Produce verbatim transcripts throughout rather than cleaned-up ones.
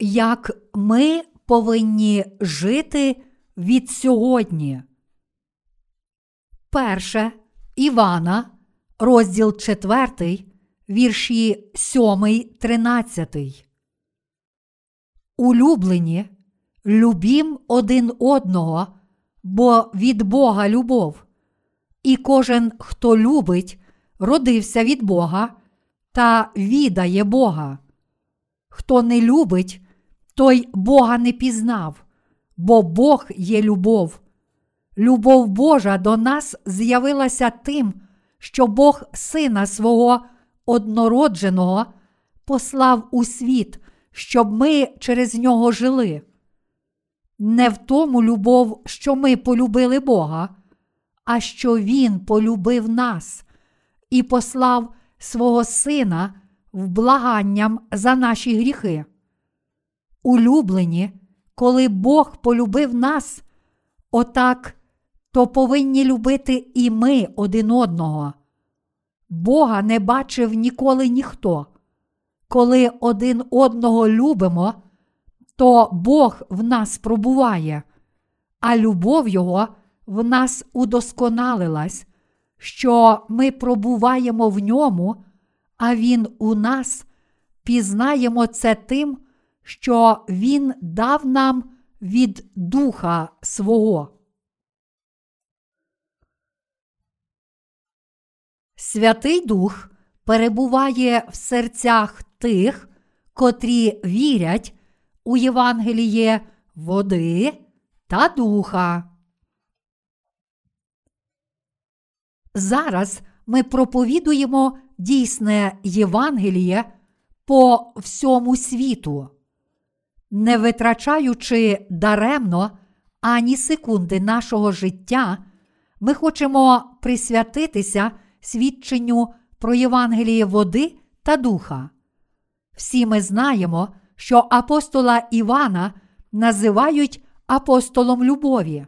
як ми повинні жити від сьогодні. Перше Івана, розділ четвертий, вірші сьомий тринадцятий. Улюблені, любім один одного, бо від Бога любов. І кожен, хто любить, родився від Бога та відає Бога. Хто не любить, той Бога не пізнав, бо Бог є любов. Любов Божа до нас з'явилася тим, що Бог Сина Свого однородженого послав у світ, щоб ми через Нього жили. Не в тому любов, що ми полюбили Бога, а що Він полюбив нас і послав свого Сина вблаганням за наші гріхи. Улюблені, коли Бог полюбив нас, отак, то повинні любити і ми один одного. Бога не бачив ніколи ніхто. Коли один одного любимо, то Бог в нас пробуває, а любов Його в нас удосконалилась, що ми пробуваємо в Ньому, а Він у нас. Пізнаємо це тим, що Він дав нам від Духа Свого. Святий Дух перебуває в серцях тих, котрі вірять у Євангеліє води та Духа. Зараз ми проповідуємо дійсне Євангеліє по всьому світу, не витрачаючи даремно ані секунди нашого життя. Ми хочемо присвятитися свідченню про Євангеліє води та Духа. Всі ми знаємо, що апостола Івана називають апостолом любові.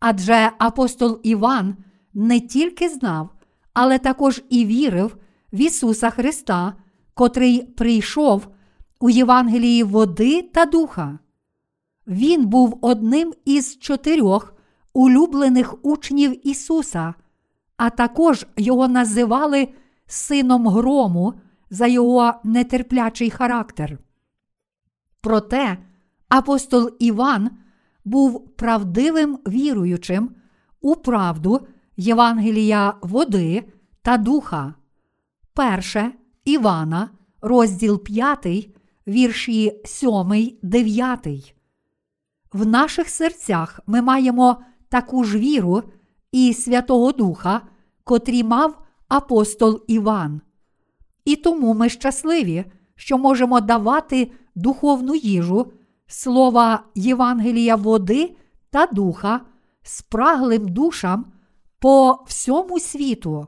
Адже апостол Іван не тільки знав, але також і вірив в Ісуса Христа, котрий прийшов у Євангелії води та Духа. Він був одним із чотирьох улюблених учнів Ісуса, а також його називали сином грому за його нетерплячий характер. Проте апостол Іван був правдивим віруючим у правду Євангелія води та Духа. Перше Івана, розділ п'ятий, вірші сьомий дев'ятий. В наших серцях ми маємо таку ж віру і Святого Духа, котрі мав апостол Іван. І тому ми щасливі, що можемо давати духовну їжу, слова Євангелія води та Духа спраглим душам по всьому світу.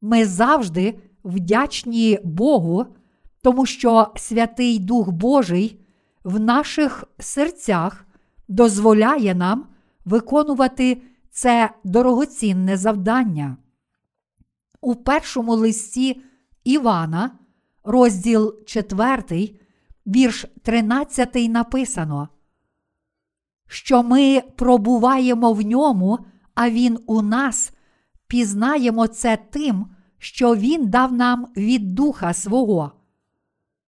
Ми завжди вдячні Богу, тому що Святий Дух Божий в наших серцях дозволяє нам виконувати це дорогоцінне завдання. У першому листі Івана, розділ четвертий, вірш тринадцятий написано, що ми пробуваємо в ньому, а він у нас, пізнаємо це тим, що він дав нам від Духа свого.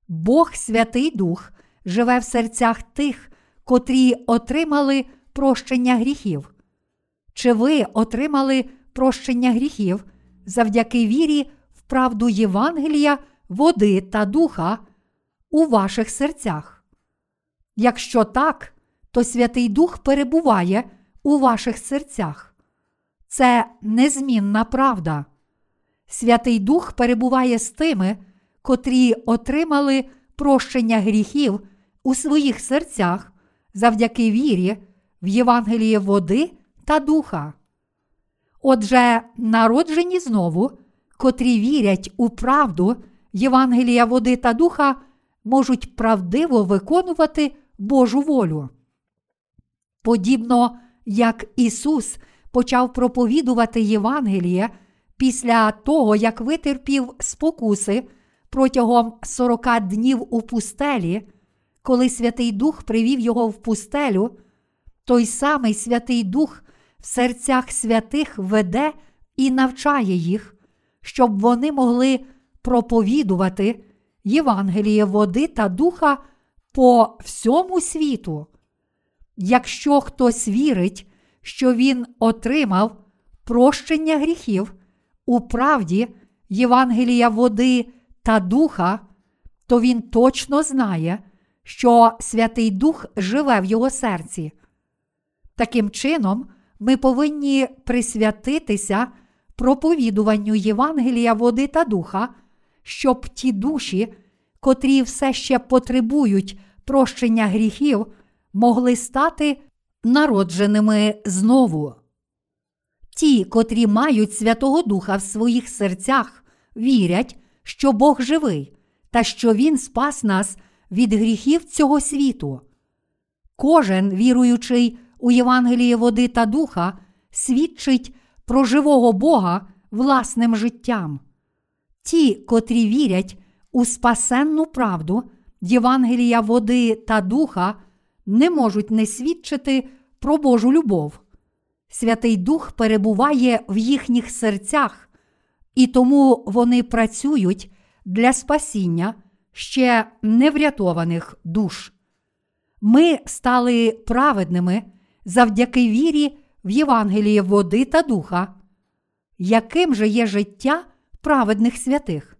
Бог Святий Дух живе в серцях тих, котрі отримали прощення гріхів. Чи ви отримали прощення гріхів завдяки вірі в правду Євангелія, води та Духа у ваших серцях? Якщо так, то Святий Дух перебуває у ваших серцях. Це незмінна правда. Святий Дух перебуває з тими, котрі отримали прощення гріхів у своїх серцях завдяки вірі в Євангеліє води та Духа. Отже, народжені знову, котрі вірять у правду Євангелія води та Духа, можуть правдиво виконувати Божу волю. Подібно як Ісус почав проповідувати Євангеліє після того, як витерпів спокуси протягом сорока днів у пустелі, коли Святий Дух привів його в пустелю, той самий Святий Дух в серцях святих веде і навчає їх, щоб вони могли проповідувати Євангеліє води та духа по всьому світу. Якщо хтось вірить, що він отримав прощення гріхів у правді Євангелія води та духа, то він точно знає, що Святий Дух живе в його серці. Таким чином, ми повинні присвятитися проповідуванню Євангелія води та духа, щоб ті душі, котрі все ще потребують прощення гріхів, могли стати народженими знову. Ті, котрі мають Святого Духа в своїх серцях, вірять, що Бог живий та що Він спас нас від гріхів цього світу. Кожен, віруючий у Євангелії води та духа, свідчить про живого Бога власним життям. Ті, котрі вірять у спасенну правду Євангелія води та духа, не можуть не свідчити про Божу любов. Святий Дух перебуває в їхніх серцях, і тому вони працюють для спасіння ще неврятованих душ. Ми стали праведними завдяки вірі в Євангеліє води та духа. Яким же є життя праведних святих?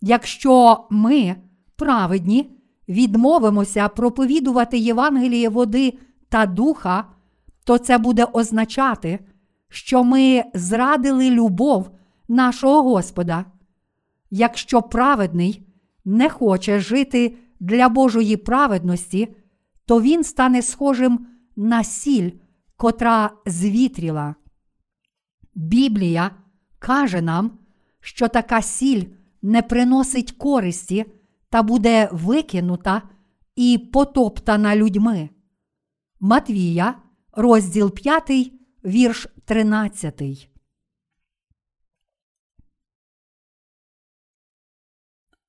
Якщо ми, праведні, відмовимося проповідувати Євангеліє води та духа, то це буде означати, що ми зрадили любов нашого Господа. Якщо праведний не хоче жити для Божої праведності, то він стане схожим на сіль, котра звітріла. Біблія каже нам, що така сіль не приносить користі та буде викинута і потоптана людьми. Матвія, розділ п'ятий, вірш тринадцятий.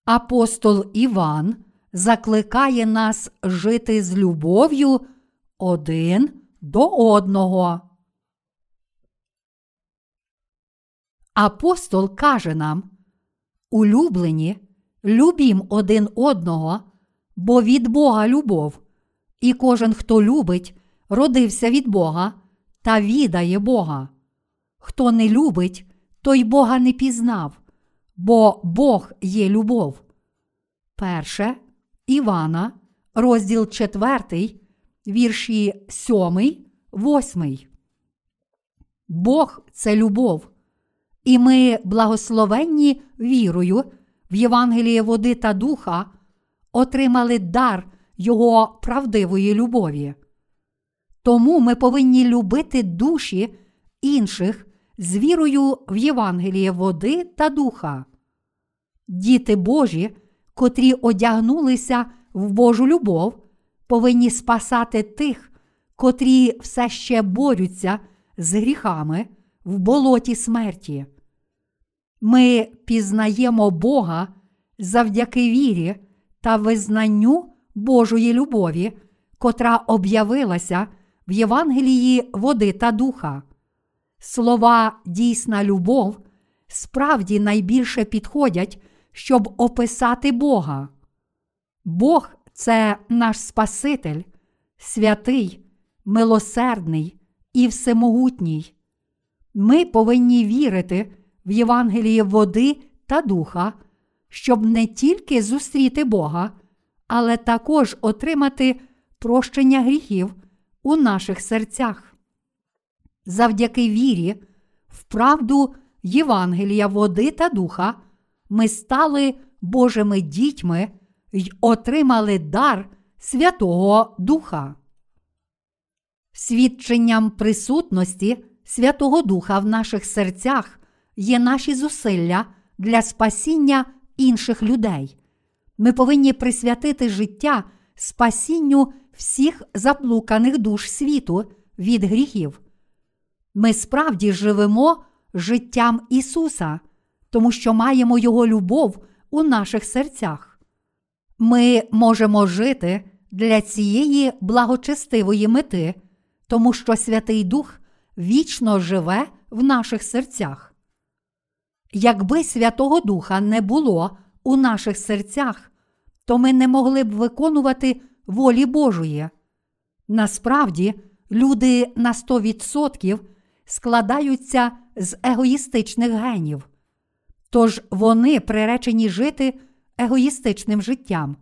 Апостол Іван закликає нас жити з любов'ю один до одного. Апостол каже нам: «Улюблені, любім один одного, бо від Бога любов, і кожен, хто любить, родився від Бога та відає Бога. Хто не любить, той Бога не пізнав, бо Бог є любов». Перше Івана, розділ четвертий, вірші сьомий, восьмий. Бог – це любов, і ми благословенні вірою в Євангеліє води та духа отримали дар Його правдивої любові. Тому ми повинні любити душі інших з вірою в Євангеліє води та духа. Діти Божі, котрі одягнулися в Божу любов, повинні спасати тих, котрі все ще борються з гріхами в болоті смерті. Ми пізнаємо Бога завдяки вірі та визнанню Божої любові, котра об'явилася в Євангелії води та духа. Слова «дійсна любов» справді найбільше підходять, щоб описати Бога. Бог – це наш Спаситель, святий, милосердний і всемогутній. Ми повинні вірити в Євангеліє води та духа, щоб не тільки зустріти Бога, але також отримати прощення гріхів у наших серцях. Завдяки вірі в правду Євангелія води та духа ми стали Божими дітьми й отримали дар Святого Духа. Свідченням присутності Святого Духа в наших серцях є наші зусилля для спасіння інших людей. Ми повинні присвятити життя спасінню всіх заблуканих душ світу від гріхів. Ми справді живемо життям Ісуса, тому що маємо Його любов у наших серцях. Ми можемо жити для цієї благочестивої мети, тому що Святий Дух вічно живе в наших серцях. Якби Святого Духа не було у наших серцях, то ми не могли б виконувати волі Божої. Насправді, люди на сто відсотків складаються з егоїстичних генів. Тож вони приречені жити егоїстичним життям.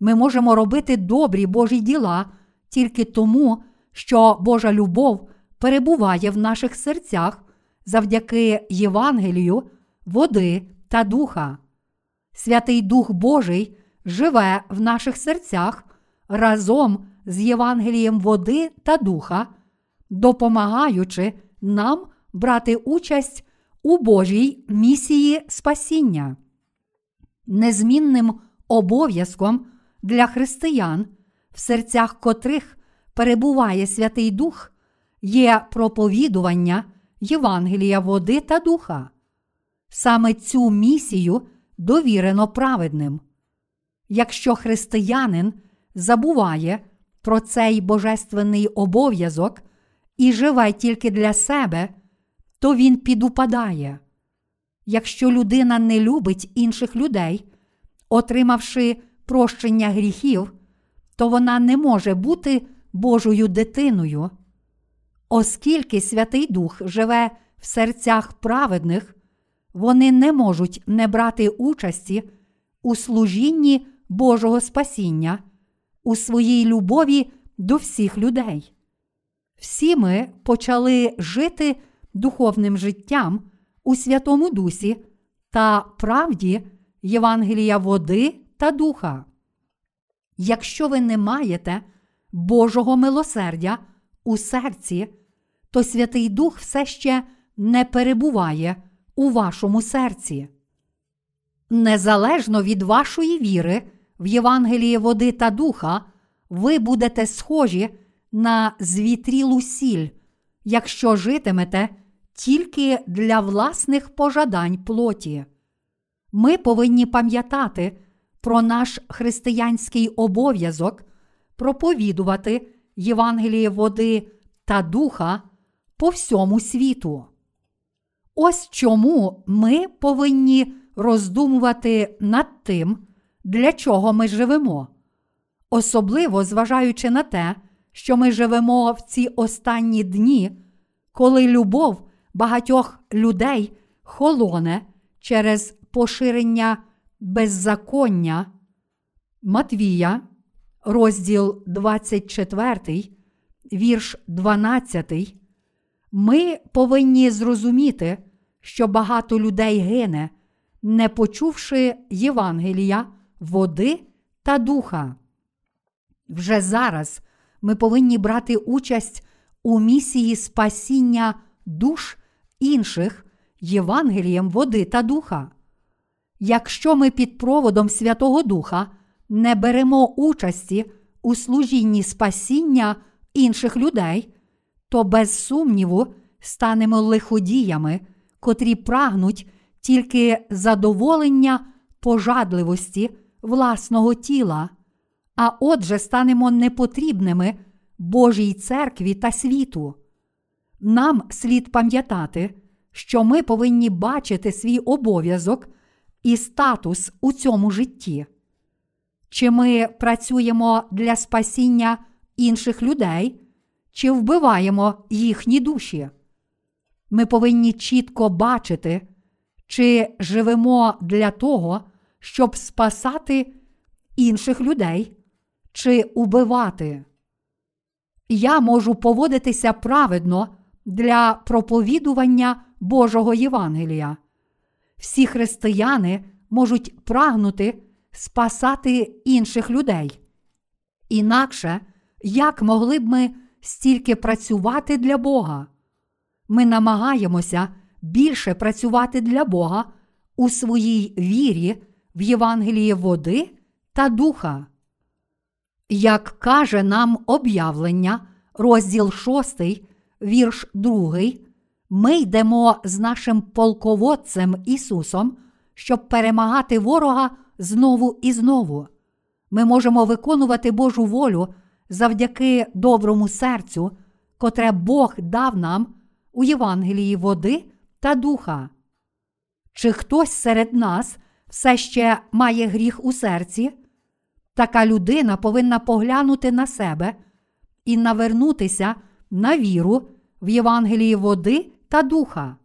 Ми можемо робити добрі Божі діла тільки тому, що Божа любов перебуває в наших серцях завдяки Євангелію, води та Духа. Святий Дух Божий живе в наших серцях разом з Євангелієм води та Духа, допомагаючи нам брати участь у Божій місії спасіння. Незмінним обов'язком для християн, в серцях котрих перебуває Святий Дух, є проповідування Євангелія води та Духа. Саме цю місію довірено праведним. Якщо християнин забуває про цей божественний обов'язок і живе тільки для себе, то він підупадає. Якщо людина не любить інших людей, отримавши прощення гріхів, то вона не може бути Божою дитиною. Оскільки Святий Дух живе в серцях праведних, вони не можуть не брати участі у служінні Божого спасіння, у своїй любові до всіх людей. Всі ми почали жити духовним життям у Святому Дусі та правді Євангелія води та Духа. Якщо ви не маєте Божого милосердя у серці, то Святий Дух все ще не перебуває у вашому серці. Незалежно від вашої віри в Євангелії води та Духа, ви будете схожі на звітрілу сіль, якщо житимете тільки для власних пожадань плоті. Ми повинні пам'ятати про наш християнський обов'язок проповідувати Євангеліє води та Духа по всьому світу. Ось чому ми повинні роздумувати над тим, для чого ми живемо, особливо зважаючи на те, що ми живемо в ці останні дні, коли любов багатьох людей холоне через поширення беззаконня. Матвія, розділ двадцять четвертий, вірш дванадцятий. Ми повинні зрозуміти, що багато людей гине, не почувши Євангелія, води та Духа. Вже зараз ми повинні брати участь у місії спасіння душ інших Євангелієм води та Духа. Якщо ми під проводом Святого Духа не беремо участі у служінні спасіння інших людей, то без сумніву станемо лиходіями, котрі прагнуть тільки задоволення пожадливості власного тіла, а отже станемо непотрібними Божій церкві та світу. Нам слід пам'ятати, що ми повинні бачити свій обов'язок і статус у цьому житті. Чи ми працюємо для спасіння інших людей, чи вбиваємо їхні душі? Ми повинні чітко бачити, чи живемо для того, щоб спасати інших людей, чи убивати. Я можу поводитися праведно для проповідування Божого Євангелія. Всі християни можуть прагнути спасати інших людей. Інакше, як могли б ми стільки працювати для Бога? Ми намагаємося більше працювати для Бога у своїй вірі в Євангелії води та Духа. Як каже нам об'явлення, розділ шостий, вірш другий, ми йдемо з нашим полководцем Ісусом, щоб перемагати ворога знову і знову. ми можемо виконувати Божу волю завдяки доброму серцю, котре Бог дав нам у Євангелії води та духа. Чи хтось серед нас все ще має гріх у серці? Така людина повинна поглянути на себе і навернутися на віру в Євангелії води та духа.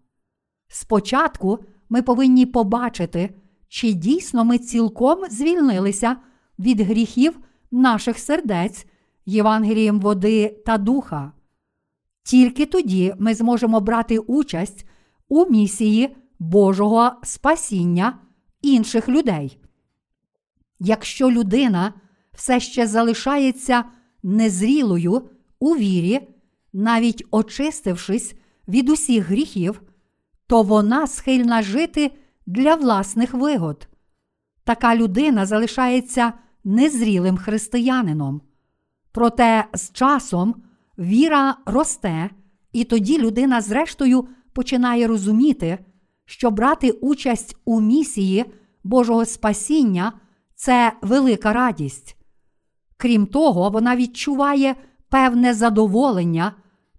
Спочатку ми повинні побачити, чи дійсно ми цілком звільнилися від гріхів наших сердець Євангелієм води та духа. Тільки тоді ми зможемо брати участь у місії Божого спасіння інших людей. Якщо людина все ще залишається незрілою у вірі, навіть очистившись від усіх гріхів, то вона схильна жити для власних вигод. Така людина залишається незрілим християнином. Проте з часом віра росте, і тоді людина зрештою починає розуміти, що брати участь у місії Божого спасіння – це велика радість. Крім того, вона відчуває певне задоволення,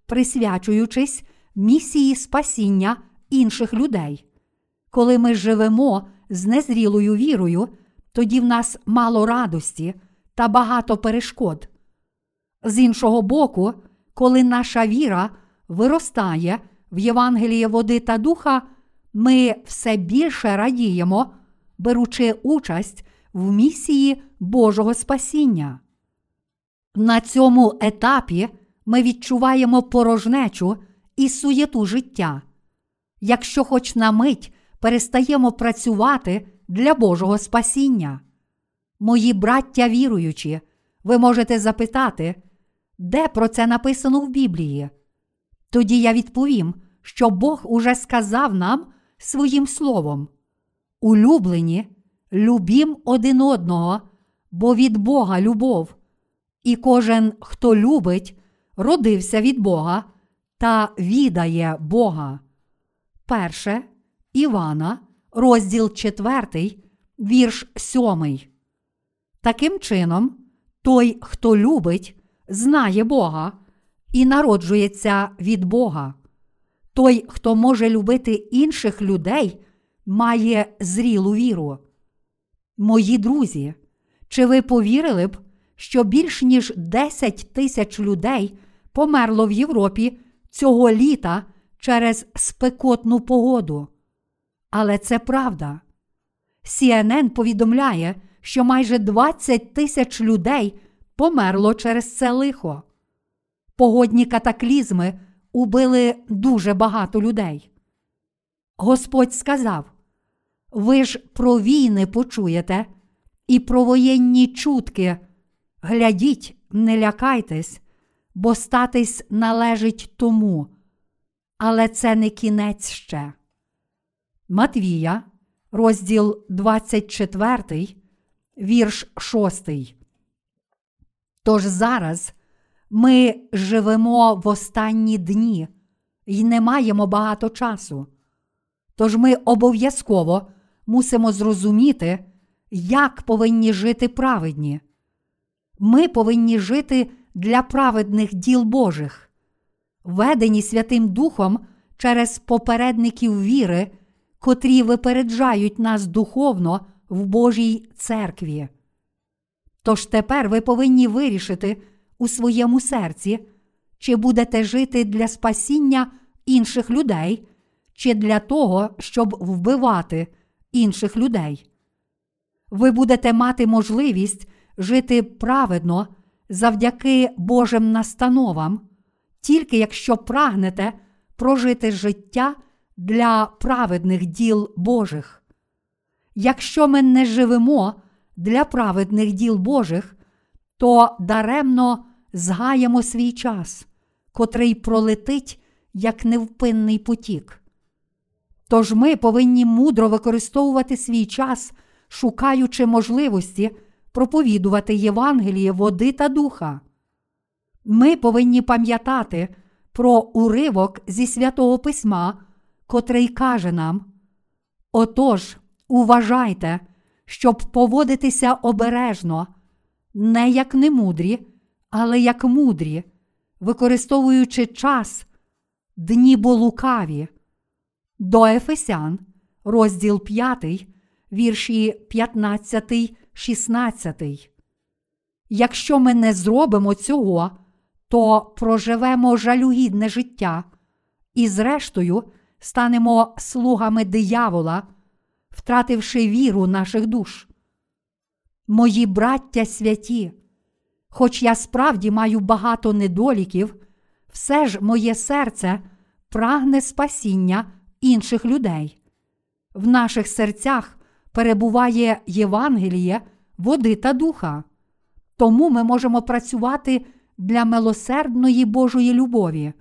присвячуючись місії спасіння інших людей. Коли ми живемо з незрілою вірою, тоді в нас мало радості та багато перешкод. З іншого боку, коли наша віра виростає в Євангелії води та духа, ми все більше радіємо, беручи участь в місії Божого спасіння. На цьому етапі ми відчуваємо порожнечу і суєту життя. Якщо хоч на мить перестаємо працювати для Божого спасіння. Мої браття віруючі, ви можете запитати, де про це написано в Біблії? Тоді я відповім, що Бог уже сказав нам своїм словом. Улюблені, любім один одного, бо від Бога любов. І кожен, хто любить, родився від Бога та відає Бога. Перше Івана, розділ четвертий, вірш сьомий. Таким чином, той, хто любить, знає Бога і народжується від Бога. Той, хто може любити інших людей, має зрілу віру. Мої друзі, чи ви повірили б, що більш ніж десять тисяч людей померло в Європі цього літа через спекотну погоду? Але це правда. Сі Ен Ен повідомляє, що майже двадцять тисяч людей померло через це лихо. Погодні катаклізми убили дуже багато людей. Господь сказав: «Ви ж про війни почуєте і про воєнні чутки. Глядіть, не лякайтесь, бо статись належить тому». Але це не кінець ще. Матвія, розділ двадцять четвертий, вірш шостий. Тож зараз ми живемо в останні дні і не маємо багато часу. Тож ми обов'язково мусимо зрозуміти, як повинні жити праведні. Ми повинні жити для праведних діл Божих. Ведені Святим Духом через попередників віри, котрі випереджають нас духовно в Божій церкві. Тож тепер ви повинні вирішити у своєму серці, чи будете жити для спасіння інших людей, чи для того, щоб вбивати інших людей. Ви будете мати можливість жити праведно завдяки Божим настановам, тільки якщо прагнете прожити життя для праведних діл Божих. Якщо ми не живемо для праведних діл Божих, то даремно згаємо свій час, котрий пролетить як невпинний потік. Тож ми повинні мудро використовувати свій час, шукаючи можливості проповідувати Євангеліє води та духа. Ми повинні пам'ятати про уривок зі Святого Письма, котрий каже нам: «Отож, уважайте, щоб поводитися обережно, не як немудрі, але як мудрі, використовуючи час, дні бо лукаві. До Ефесян, розділ п'ятий, вірші п'ятнадцятий шістнадцятий. Якщо ми не зробимо цього, то проживемо жалюгідне життя і зрештою станемо слугами диявола, втративши віру наших душ. Мої браття святі, хоч я справді маю багато недоліків, все ж моє серце прагне спасіння інших людей. В наших серцях перебуває Євангеліє, води та духа. Тому ми можемо працювати для милосердної Божої любові.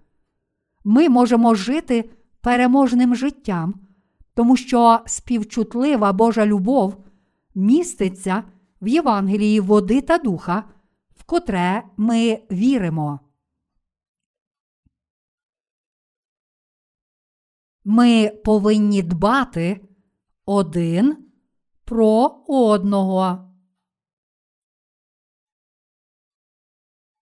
Ми можемо жити переможним життям, тому що співчутлива Божа любов міститься в Євангелії води та духа, в котре ми віримо. Ми повинні дбати один про одного.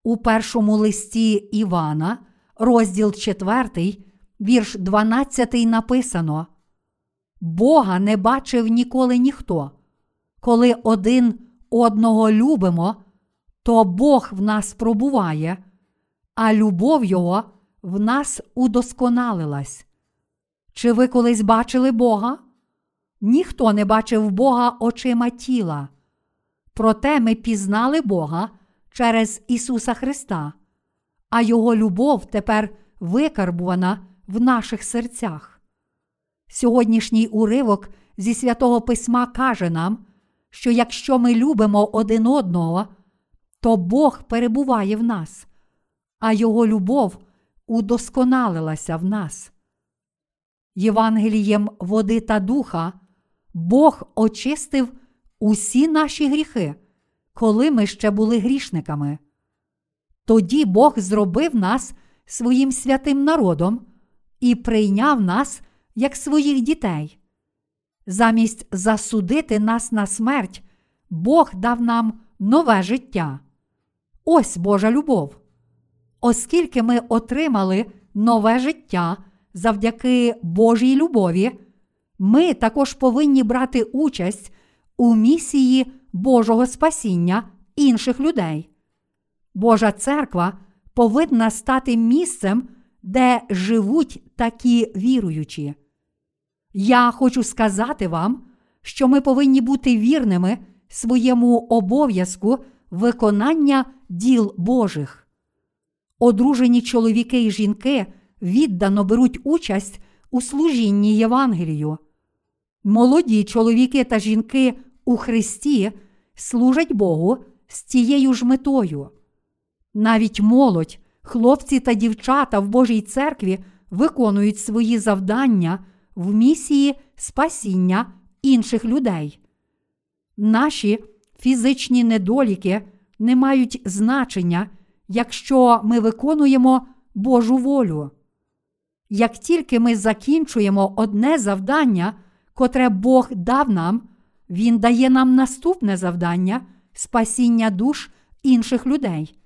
У першому листі Івана, розділ четвертий, вірш дванадцятий написано: «Бога не бачив ніколи ніхто. Коли один одного любимо, то Бог в нас пробуває, а любов Його в нас удосконалилась». Чи ви колись бачили Бога? Ніхто не бачив Бога очима тіла. Проте ми пізнали Бога через Ісуса Христа, а Його любов тепер викарбувана в наших серцях. Сьогоднішній уривок зі Святого Письма каже нам, що якщо ми любимо один одного, то Бог перебуває в нас, а Його любов удосконалилася в нас. Євангелієм води та духа Бог очистив усі наші гріхи, коли ми ще були грішниками. Тоді Бог зробив нас своїм святим народом і прийняв нас як своїх дітей. Замість засудити нас на смерть, Бог дав нам нове життя. Ось Божа любов. Оскільки ми отримали нове життя завдяки Божій любові, ми також повинні брати участь у місії Божого спасіння інших людей. Божа церква повинна стати місцем, де живуть такі віруючі. Я хочу сказати вам, що ми повинні бути вірними своєму обов'язку виконання діл Божих. Одружені чоловіки і жінки віддано беруть участь у служінні Євангелію. Молоді чоловіки та жінки у Христі служать Богу з тією ж метою. Навіть молодь, хлопці та дівчата в Божій церкві виконують свої завдання в місії спасіння інших людей. Наші фізичні недоліки не мають значення, якщо ми виконуємо Божу волю. Як тільки ми закінчуємо одне завдання, котре Бог дав нам, Він дає нам наступне завдання – спасіння душ інших людей.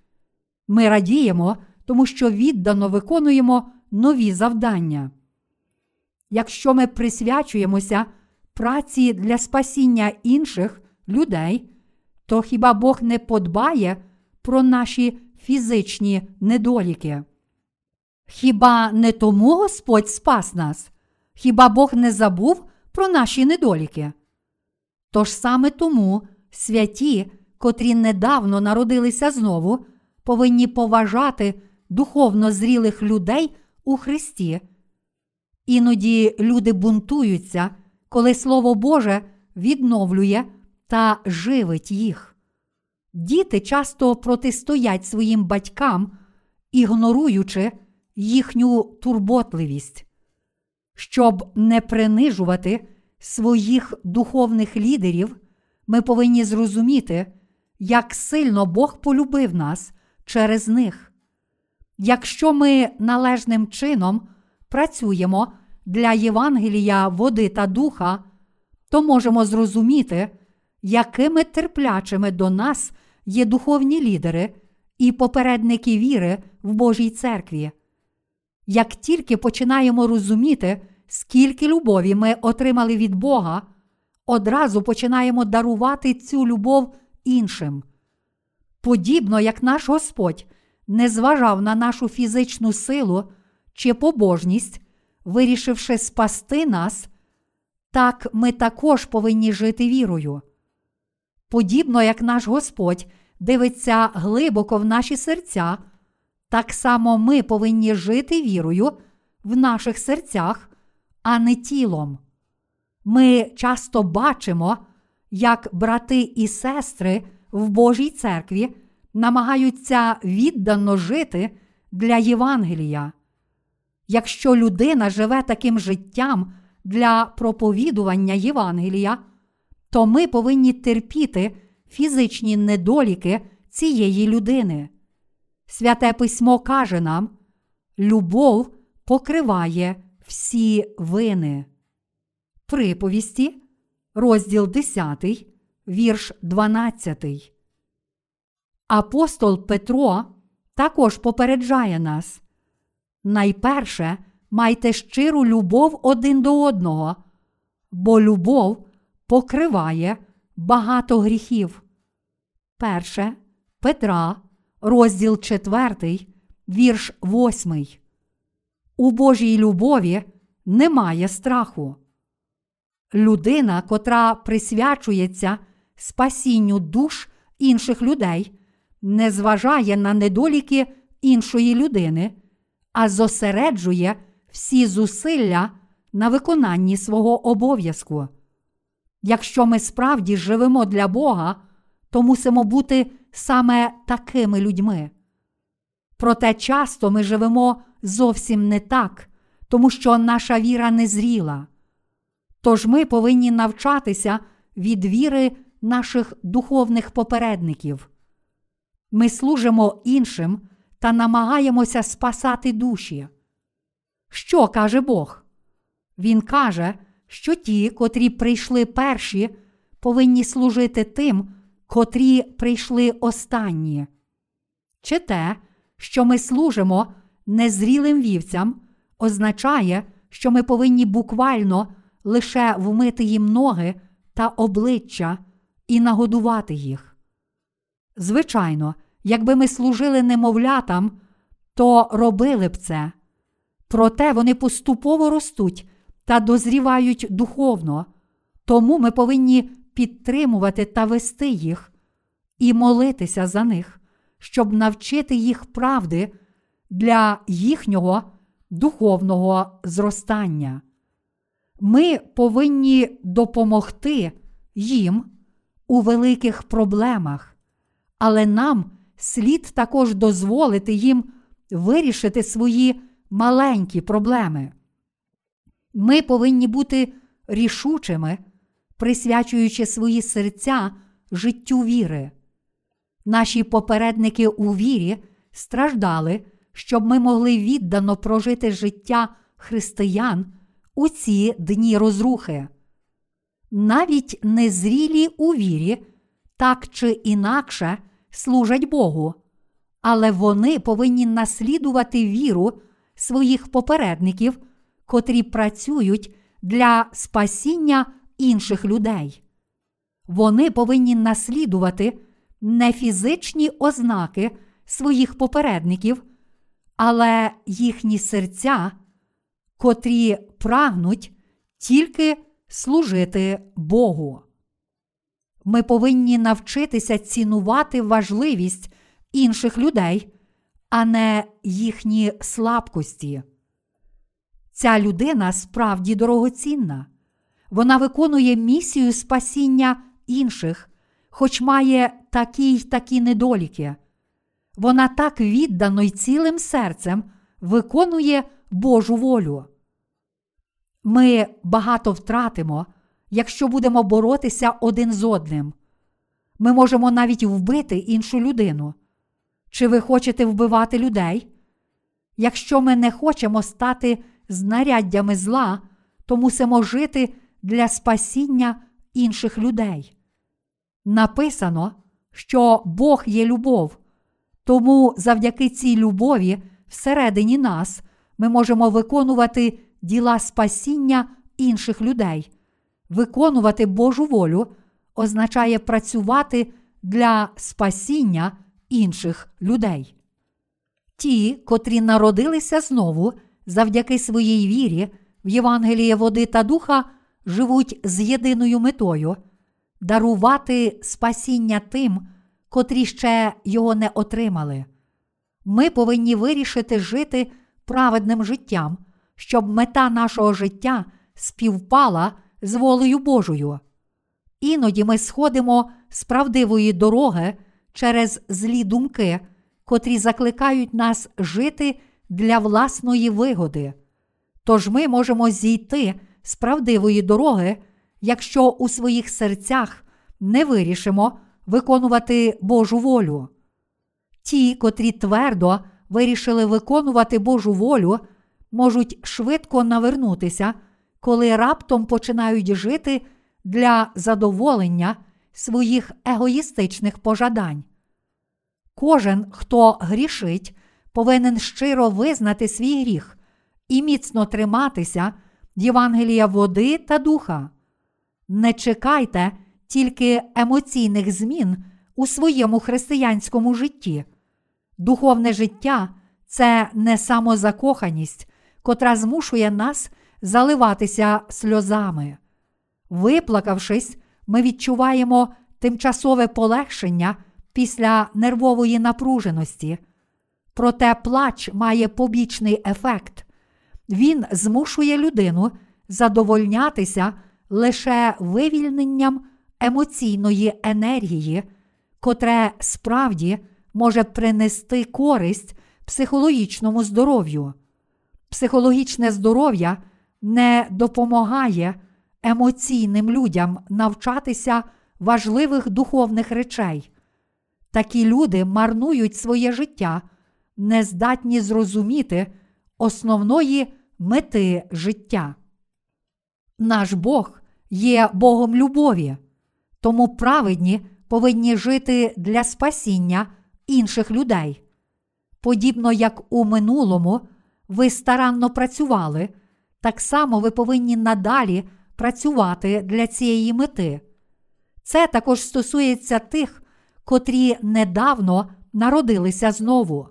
Ми радіємо, тому що віддано виконуємо нові завдання. Якщо ми присвячуємося праці для спасіння інших людей, то хіба Бог не подбає про наші фізичні недоліки? Хіба не тому Господь спас нас? Хіба Бог не забув про наші недоліки? Тож саме тому святі, котрі недавно народилися знову, повинні поважати духовно зрілих людей у Христі. Іноді люди бунтуються, коли Слово Боже відновлює та живить їх. Діти часто протистоять своїм батькам, ігноруючи їхню турботливість. Щоб не принижувати своїх духовних лідерів, ми повинні зрозуміти, як сильно Бог полюбив нас через них. Якщо ми належним чином працюємо для Євангелія води та духа, то можемо зрозуміти, якими терплячими до нас є духовні лідери і попередники віри в Божій церкві. Як тільки починаємо розуміти, скільки любові ми отримали від Бога, одразу починаємо дарувати цю любов іншим. Подібно як наш Господь не зважав на нашу фізичну силу чи побожність, вирішивши спасти нас, так ми також повинні жити вірою. Подібно як наш Господь дивиться глибоко в наші серця, так само ми повинні жити вірою в наших серцях, а не тілом. Ми часто бачимо, як брати і сестри в Божій церкві намагаються віддано жити для Євангелія. Якщо людина живе таким життям для проповідування Євангелія, то ми повинні терпіти фізичні недоліки цієї людини. Святе Письмо каже нам: «Любов покриває всі вини». Приповісті, розділ десятий, вірш дванадцятий. Апостол Петро також попереджає нас: «Найперше майте щиру любов один до одного, бо любов покриває багато гріхів». Перше Петра, розділ четвертий, вірш восьмий. У Божій любові немає страху. Людина, котра присвячується спасінню душ інших людей, не зважає на недоліки іншої людини, а зосереджує всі зусилля на виконанні свого обов'язку. Якщо ми справді живемо для Бога, то мусимо бути саме такими людьми. Проте часто ми живемо зовсім не так, тому що наша віра не зріла. Тож ми повинні навчатися від віри наших духовних попередників. Ми служимо іншим та намагаємося спасати душі. Що каже Бог? Він каже, що ті, котрі прийшли перші, повинні служити тим, котрі прийшли останні. Чи те, що ми служимо незрілим вівцям, означає, що ми повинні буквально лише вмити їм ноги та обличчя і нагодувати їх. Звичайно, якби ми служили немовлятам, то робили б це. Проте вони поступово ростуть та дозрівають духовно, тому ми повинні підтримувати та вести їх і молитися за них, щоб навчити їх правди для їхнього духовного зростання. Ми повинні допомогти їм у великих проблемах, але нам слід також дозволити їм вирішити свої маленькі проблеми. Ми повинні бути рішучими, присвячуючи свої серця життю віри. Наші попередники у вірі страждали, щоб ми могли віддано прожити життя християн у ці дні розрухи. Навіть незрілі у вірі так чи інакше служать Богу, але вони повинні наслідувати віру своїх попередників, котрі працюють для спасіння інших людей. Вони повинні наслідувати не фізичні ознаки своїх попередників, але їхні серця, котрі прагнуть тільки служити Богу. Ми повинні навчитися цінувати важливість інших людей, а не їхні слабкості. Ця людина справді дорогоцінна. Вона виконує місію спасіння інших, хоч має такі й такі недоліки. Вона так віддано й цілим серцем виконує Божу волю. Ми багато втратимо, якщо будемо боротися один з одним. Ми можемо навіть вбити іншу людину. Чи ви хочете вбивати людей? Якщо ми не хочемо стати знаряддями зла, то мусимо жити для спасіння інших людей. Написано, що Бог є любов. Тому завдяки цій любові всередині нас ми можемо виконувати діла спасіння інших людей. Виконувати Божу волю означає працювати для спасіння інших людей. Ті, котрі народилися знову, завдяки своїй вірі в Євангеліє води та духа, живуть з єдиною метою – дарувати спасіння тим, котрі ще його не отримали. Ми повинні вирішити жити праведним життям, щоб мета нашого життя співпала з волею Божою. Іноді ми сходимо з правдивої дороги через злі думки, котрі закликають нас жити для власної вигоди. Тож ми можемо зійти з правдивої дороги, якщо у своїх серцях не вирішимо виконувати Божу волю. Ті, котрі твердо вирішили виконувати Божу волю, можуть швидко навернутися, коли раптом починають жити для задоволення своїх егоїстичних пожадань. Кожен, хто грішить, повинен щиро визнати свій гріх і міцно триматися Євангелія води та духа. Не чекайте тільки емоційних змін у своєму християнському житті. Духовне життя – це не самозакоханість, котра змушує нас заливатися сльозами. Виплакавшись, ми відчуваємо тимчасове полегшення після нервової напруженості. Проте плач має побічний ефект. Він змушує людину задовольнятися лише вивільненням емоційної енергії, котре справді може принести користь психологічному здоров'ю. Психологічне здоров'я не допомагає емоційним людям навчатися важливих духовних речей. Такі люди марнують своє життя, не здатні зрозуміти основної мети життя. Наш Бог є Богом любові, тому праведні повинні жити для спасіння інших людей. Подібно як у минулому ви старанно працювали, так само ви повинні надалі працювати для цієї мети. Це також стосується тих, котрі недавно народилися знову.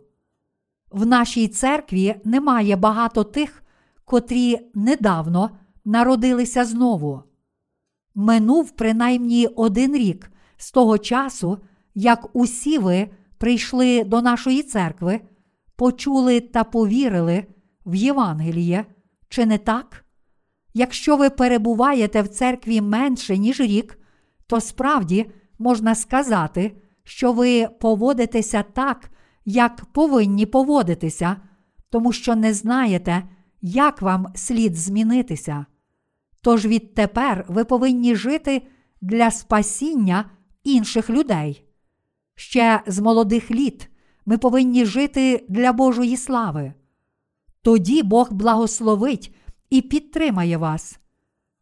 В нашій церкві немає багато тих, котрі недавно народилися знову. Минув принаймні один рік з того часу, як усі ви прийшли до нашої церкви, почули та повірили в Євангеліє, чи не так? Якщо ви перебуваєте в церкві менше, ніж рік, то справді можна сказати, що ви поводитеся так, як повинні поводитися, тому що не знаєте, як вам слід змінитися. Тож відтепер ви повинні жити для спасіння інших людей. Ще з молодих літ ми повинні жити для Божої слави. Тоді Бог благословить і підтримає вас.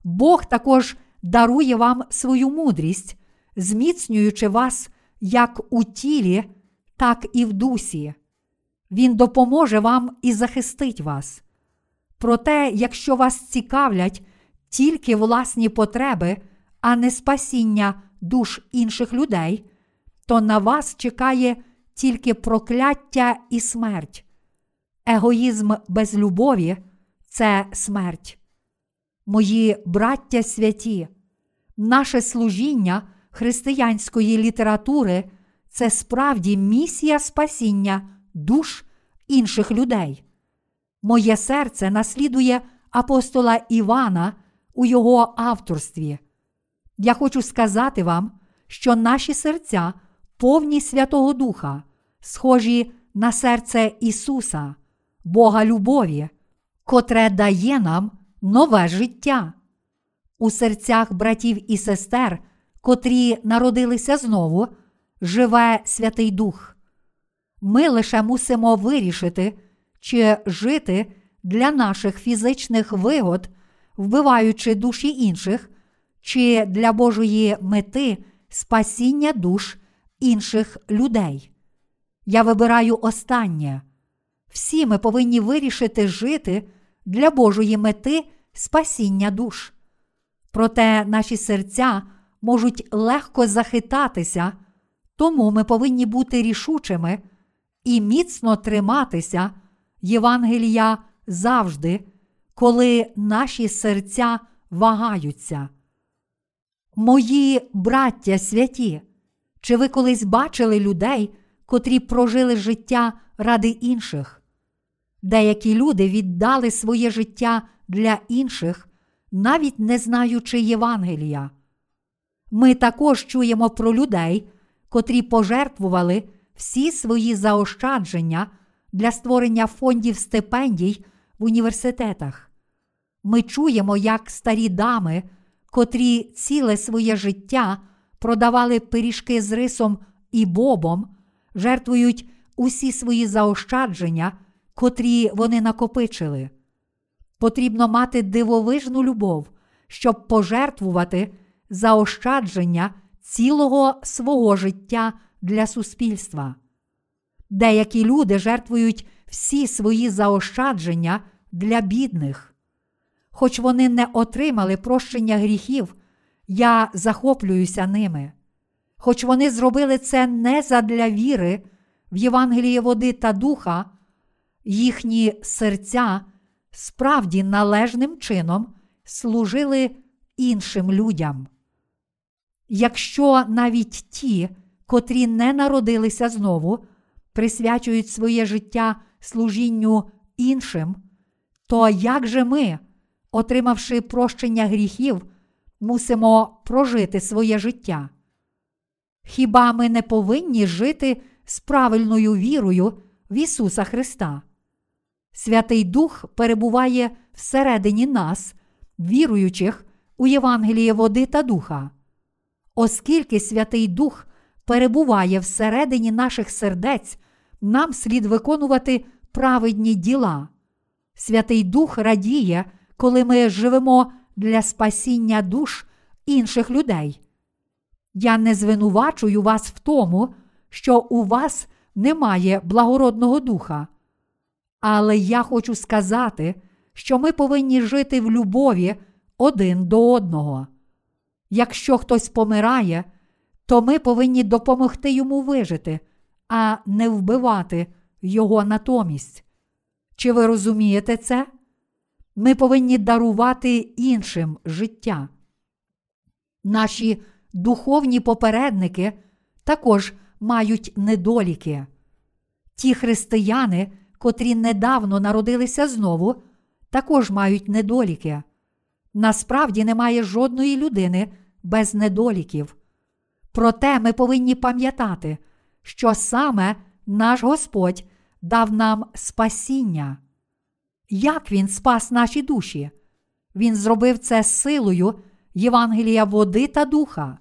Бог також дарує вам свою мудрість, зміцнюючи вас як у тілі, так і в дусі. Він допоможе вам і захистить вас. Проте, якщо вас цікавлять тільки власні потреби, а не спасіння душ інших людей, то на вас чекає тільки прокляття і смерть. Егоїзм без любові – це смерть. Мої браття святі, наше служіння християнської літератури – це справді місія спасіння душ інших людей. Моє серце наслідує апостола Івана у його авторстві. Я хочу сказати вам, що наші серця повні Святого Духа, схожі на серце Ісуса, Бога любові, котре дає нам нове життя. У серцях братів і сестер, котрі народилися знову, живе Святий Дух. Ми лише мусимо вирішити, чи жити для наших фізичних вигод, вбиваючи душі інших, чи для Божої мети спасіння душ інших людей. Я вибираю останнє. Всі ми повинні вирішити жити для Божої мети спасіння душ. Проте наші серця можуть легко захитатися, тому ми повинні бути рішучими і міцно триматися Євангелія завжди, коли наші серця вагаються. Мої браття святі, чи ви колись бачили людей, котрі прожили життя ради інших? Деякі люди віддали своє життя для інших, навіть не знаючи Євангелія. Ми також чуємо про людей, котрі пожертвували всі свої заощадження для створення фондів стипендій в університетах. Ми чуємо, як старі дами, котрі ціле своє життя продавали пиріжки з рисом і бобом, жертвують усі свої заощадження, котрі вони накопичили. Потрібно мати дивовижну любов, щоб пожертвувати заощадження цілого свого життя для суспільства. Деякі люди жертвують всі свої заощадження для бідних. Хоч вони не отримали прощення гріхів, я захоплююся ними. Хоч вони зробили це не задля віри в Євангеліє води та духа, їхні серця справді належним чином служили іншим людям. Якщо навіть ті, котрі не народилися знову, присвячують своє життя служінню іншим, то як же ми, отримавши прощення гріхів, мусимо прожити своє життя? Хіба ми не повинні жити з правильною вірою в Ісуса Христа? Святий Дух перебуває всередині нас, віруючих у Євангеліє води та духа. Оскільки Святий Дух перебуває всередині наших сердець, нам слід виконувати праведні діла. Святий Дух радіє, коли ми живемо для спасіння душ інших людей. Я не звинувачую вас в тому, що у вас немає благородного духа. Але я хочу сказати, що ми повинні жити в любові один до одного. Якщо хтось помирає, то ми повинні допомогти йому вижити, а не вбивати його натомість. Чи ви розумієте це? Ми повинні дарувати іншим життя. Наші духовні попередники також мають недоліки. Ті християни, котрі недавно народилися знову, також мають недоліки. Насправді немає жодної людини без недоліків. Проте ми повинні пам'ятати, що саме наш Господь дав нам спасіння. Як Він спас наші душі? Він зробив це силою Євангелія води та духа.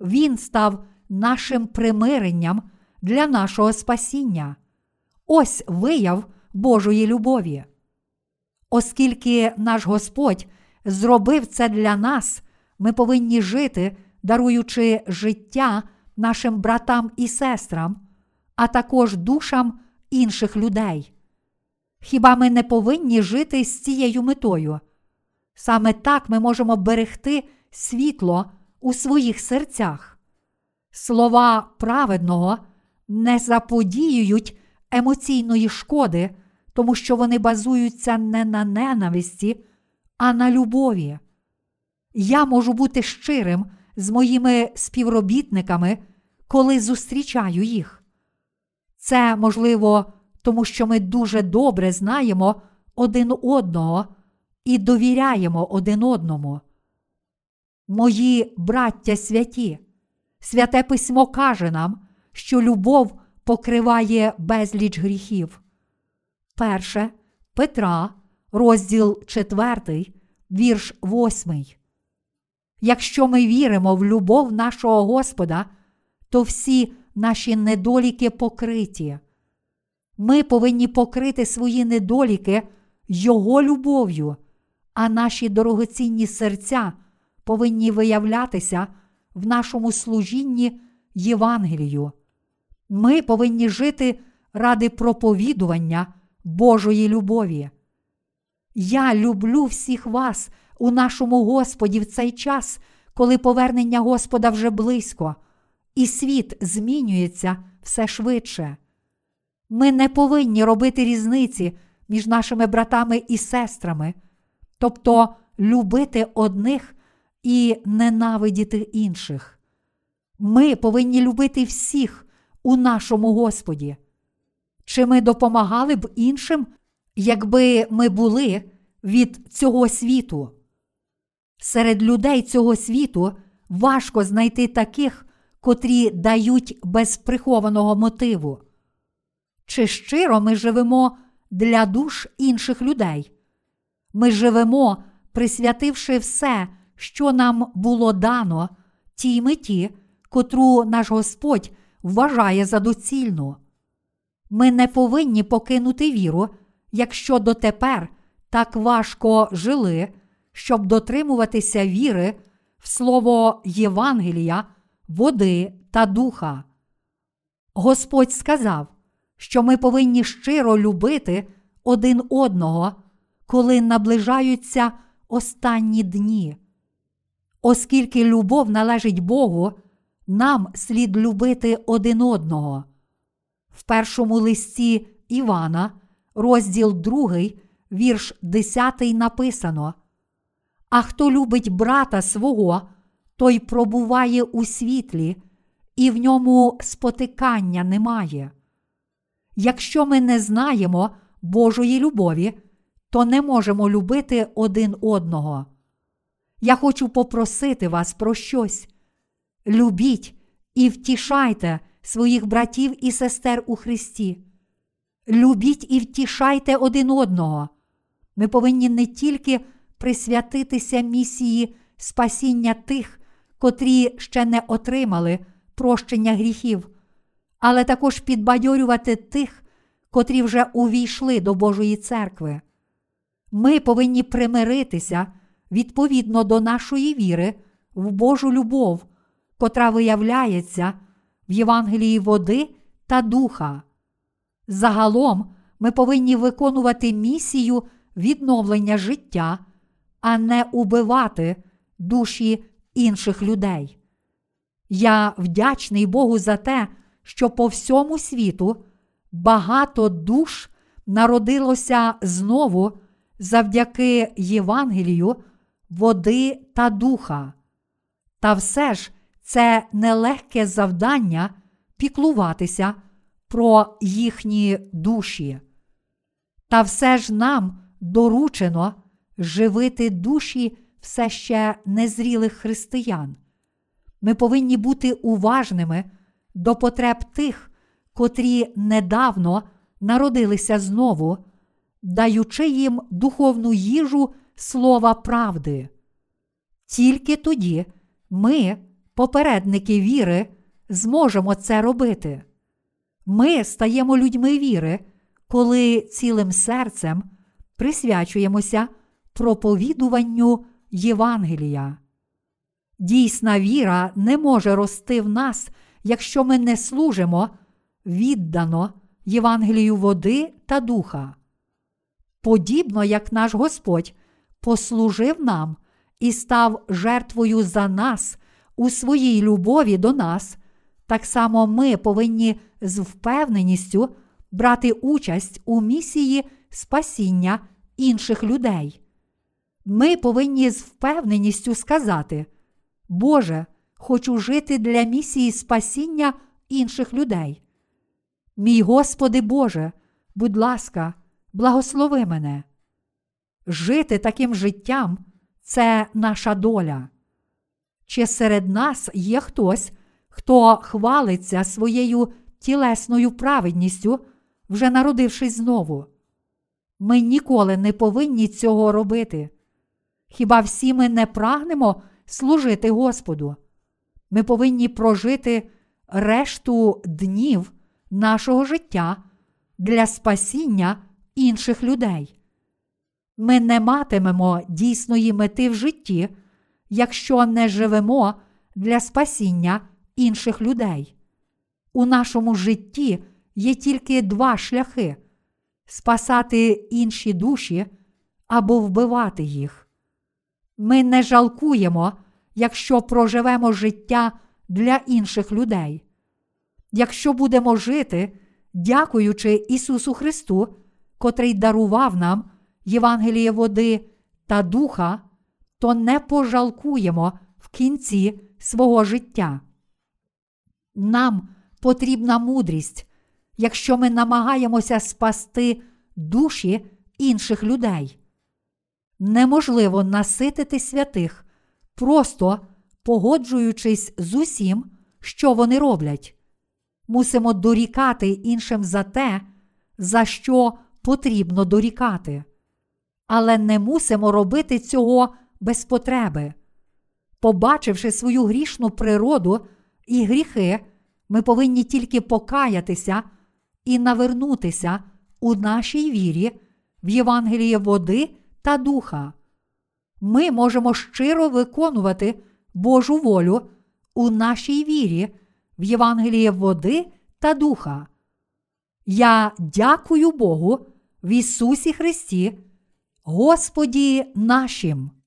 Він став нашим примиренням для нашого спасіння. Ось вияв Божої любові. Оскільки наш Господь зробив це для нас, ми повинні жити, даруючи життя нашим братам і сестрам, а також душам інших людей. Хіба ми не повинні жити з цією метою? Саме так ми можемо берегти світло у своїх серцях. Слова праведного не заподіюють емоційної шкоди, тому що вони базуються не на ненависті, а на любові. Я можу бути щирим з моїми співробітниками, коли зустрічаю їх. Це можливо, тому що ми дуже добре знаємо один одного і довіряємо один одному. Мої браття святі, Святе Письмо каже нам, що любов покриває безліч гріхів. Перше Петра, розділ четвертий, вірш восьмий. Якщо ми віримо в любов нашого Господа, то всі наші недоліки покриті. Ми повинні покрити свої недоліки Його любов'ю, а наші дорогоцінні серця повинні виявлятися в нашому служінні Євангелію. Ми повинні жити ради проповідування Божої любові. Я люблю всіх вас у нашому Господі в цей час, коли повернення Господа вже близько, і світ змінюється все швидше. Ми не повинні робити різниці між нашими братами і сестрами, тобто любити одних і ненавидіти інших. Ми повинні любити всіх у нашому Господі. Чи ми допомагали б іншим, якби ми були від цього світу? Серед людей цього світу важко знайти таких, котрі дають без прихованого мотиву. Чи щиро ми живемо для душ інших людей? Ми живемо, присвятивши все, що нам було дано, тій меті, котру наш Господь вважає за доцільну. Ми не повинні покинути віру, якщо дотепер так важко жили, щоб дотримуватися віри в слово Євангелія, води та духа. Господь сказав, що ми повинні щиро любити один одного, коли наближаються останні дні. Оскільки любов належить Богу, нам слід любити один одного. В першому листі Івана, розділ другий, вірш десятий написано: «А хто любить брата свого, той пробуває у світлі, і в ньому спотикання немає». Якщо ми не знаємо Божої любові, то не можемо любити один одного. Я хочу попросити вас про щось. Любіть і втішайте своїх братів і сестер у Христі. Любіть і втішайте один одного. Ми повинні не тільки присвятитися місії спасіння тих, котрі ще не отримали прощення гріхів, але також підбадьорювати тих, котрі вже увійшли до Божої церкви. Ми повинні примиритися відповідно до нашої віри в Божу любов, котра виявляється в Євангелії води та духа. Загалом ми повинні виконувати місію відновлення життя, а не убивати душі інших людей. Я вдячний Богу за те, що по всьому світу багато душ народилося знову завдяки Євангелію, води та духа. Та все ж це нелегке завдання піклуватися про їхні душі. Та все ж нам доручено живити душі все ще незрілих християн. Ми повинні бути уважними до потреб тих, котрі недавно народилися знову, даючи їм духовну їжу слова правди. Тільки тоді ми, попередники віри, зможемо це робити. Ми стаємо людьми віри, коли цілим серцем присвячуємося проповідуванню Євангелія. Дійсна віра не може рости в нас, якщо ми не служимо віддано Євангелію води та духа. Подібно як наш Господь послужив нам і став жертвою за нас у своїй любові до нас, так само ми повинні з впевненістю брати участь у місії спасіння інших людей. Ми повинні з впевненістю сказати: «Боже, хочу жити для місії спасіння інших людей. Мій Господи Боже, будь ласка, благослови мене». Жити таким життям – це наша доля. Чи серед нас є хтось, хто хвалиться своєю тілесною праведністю, вже народившись знову? Ми ніколи не повинні цього робити. Хіба всі ми не прагнемо служити Господу? Ми повинні прожити решту днів нашого життя для спасіння інших людей. Ми не матимемо дійсної мети в житті, якщо не живемо для спасіння інших людей. У нашому житті є тільки два шляхи – спасати інші душі або вбивати їх. Ми не жалкуємо, якщо проживемо життя для інших людей. Якщо будемо жити, дякуючи Ісусу Христу, котрий дарував нам Євангеліє води та духа, то не пожалкуємо в кінці свого життя. Нам потрібна мудрість, якщо ми намагаємося спасти душі інших людей. Неможливо наситити святих, просто погоджуючись з усім, що вони роблять. Мусимо дорікати іншим за те, за що потрібно дорікати. Але не мусимо робити цього без потреби. Побачивши свою грішну природу і гріхи, ми повинні тільки покаятися і навернутися у нашій вірі в Євангеліє води та духа. Ми можемо щиро виконувати Божу волю у нашій вірі в Євангеліє води та духа. Я дякую Богу в Ісусі Христі, Господі нашим.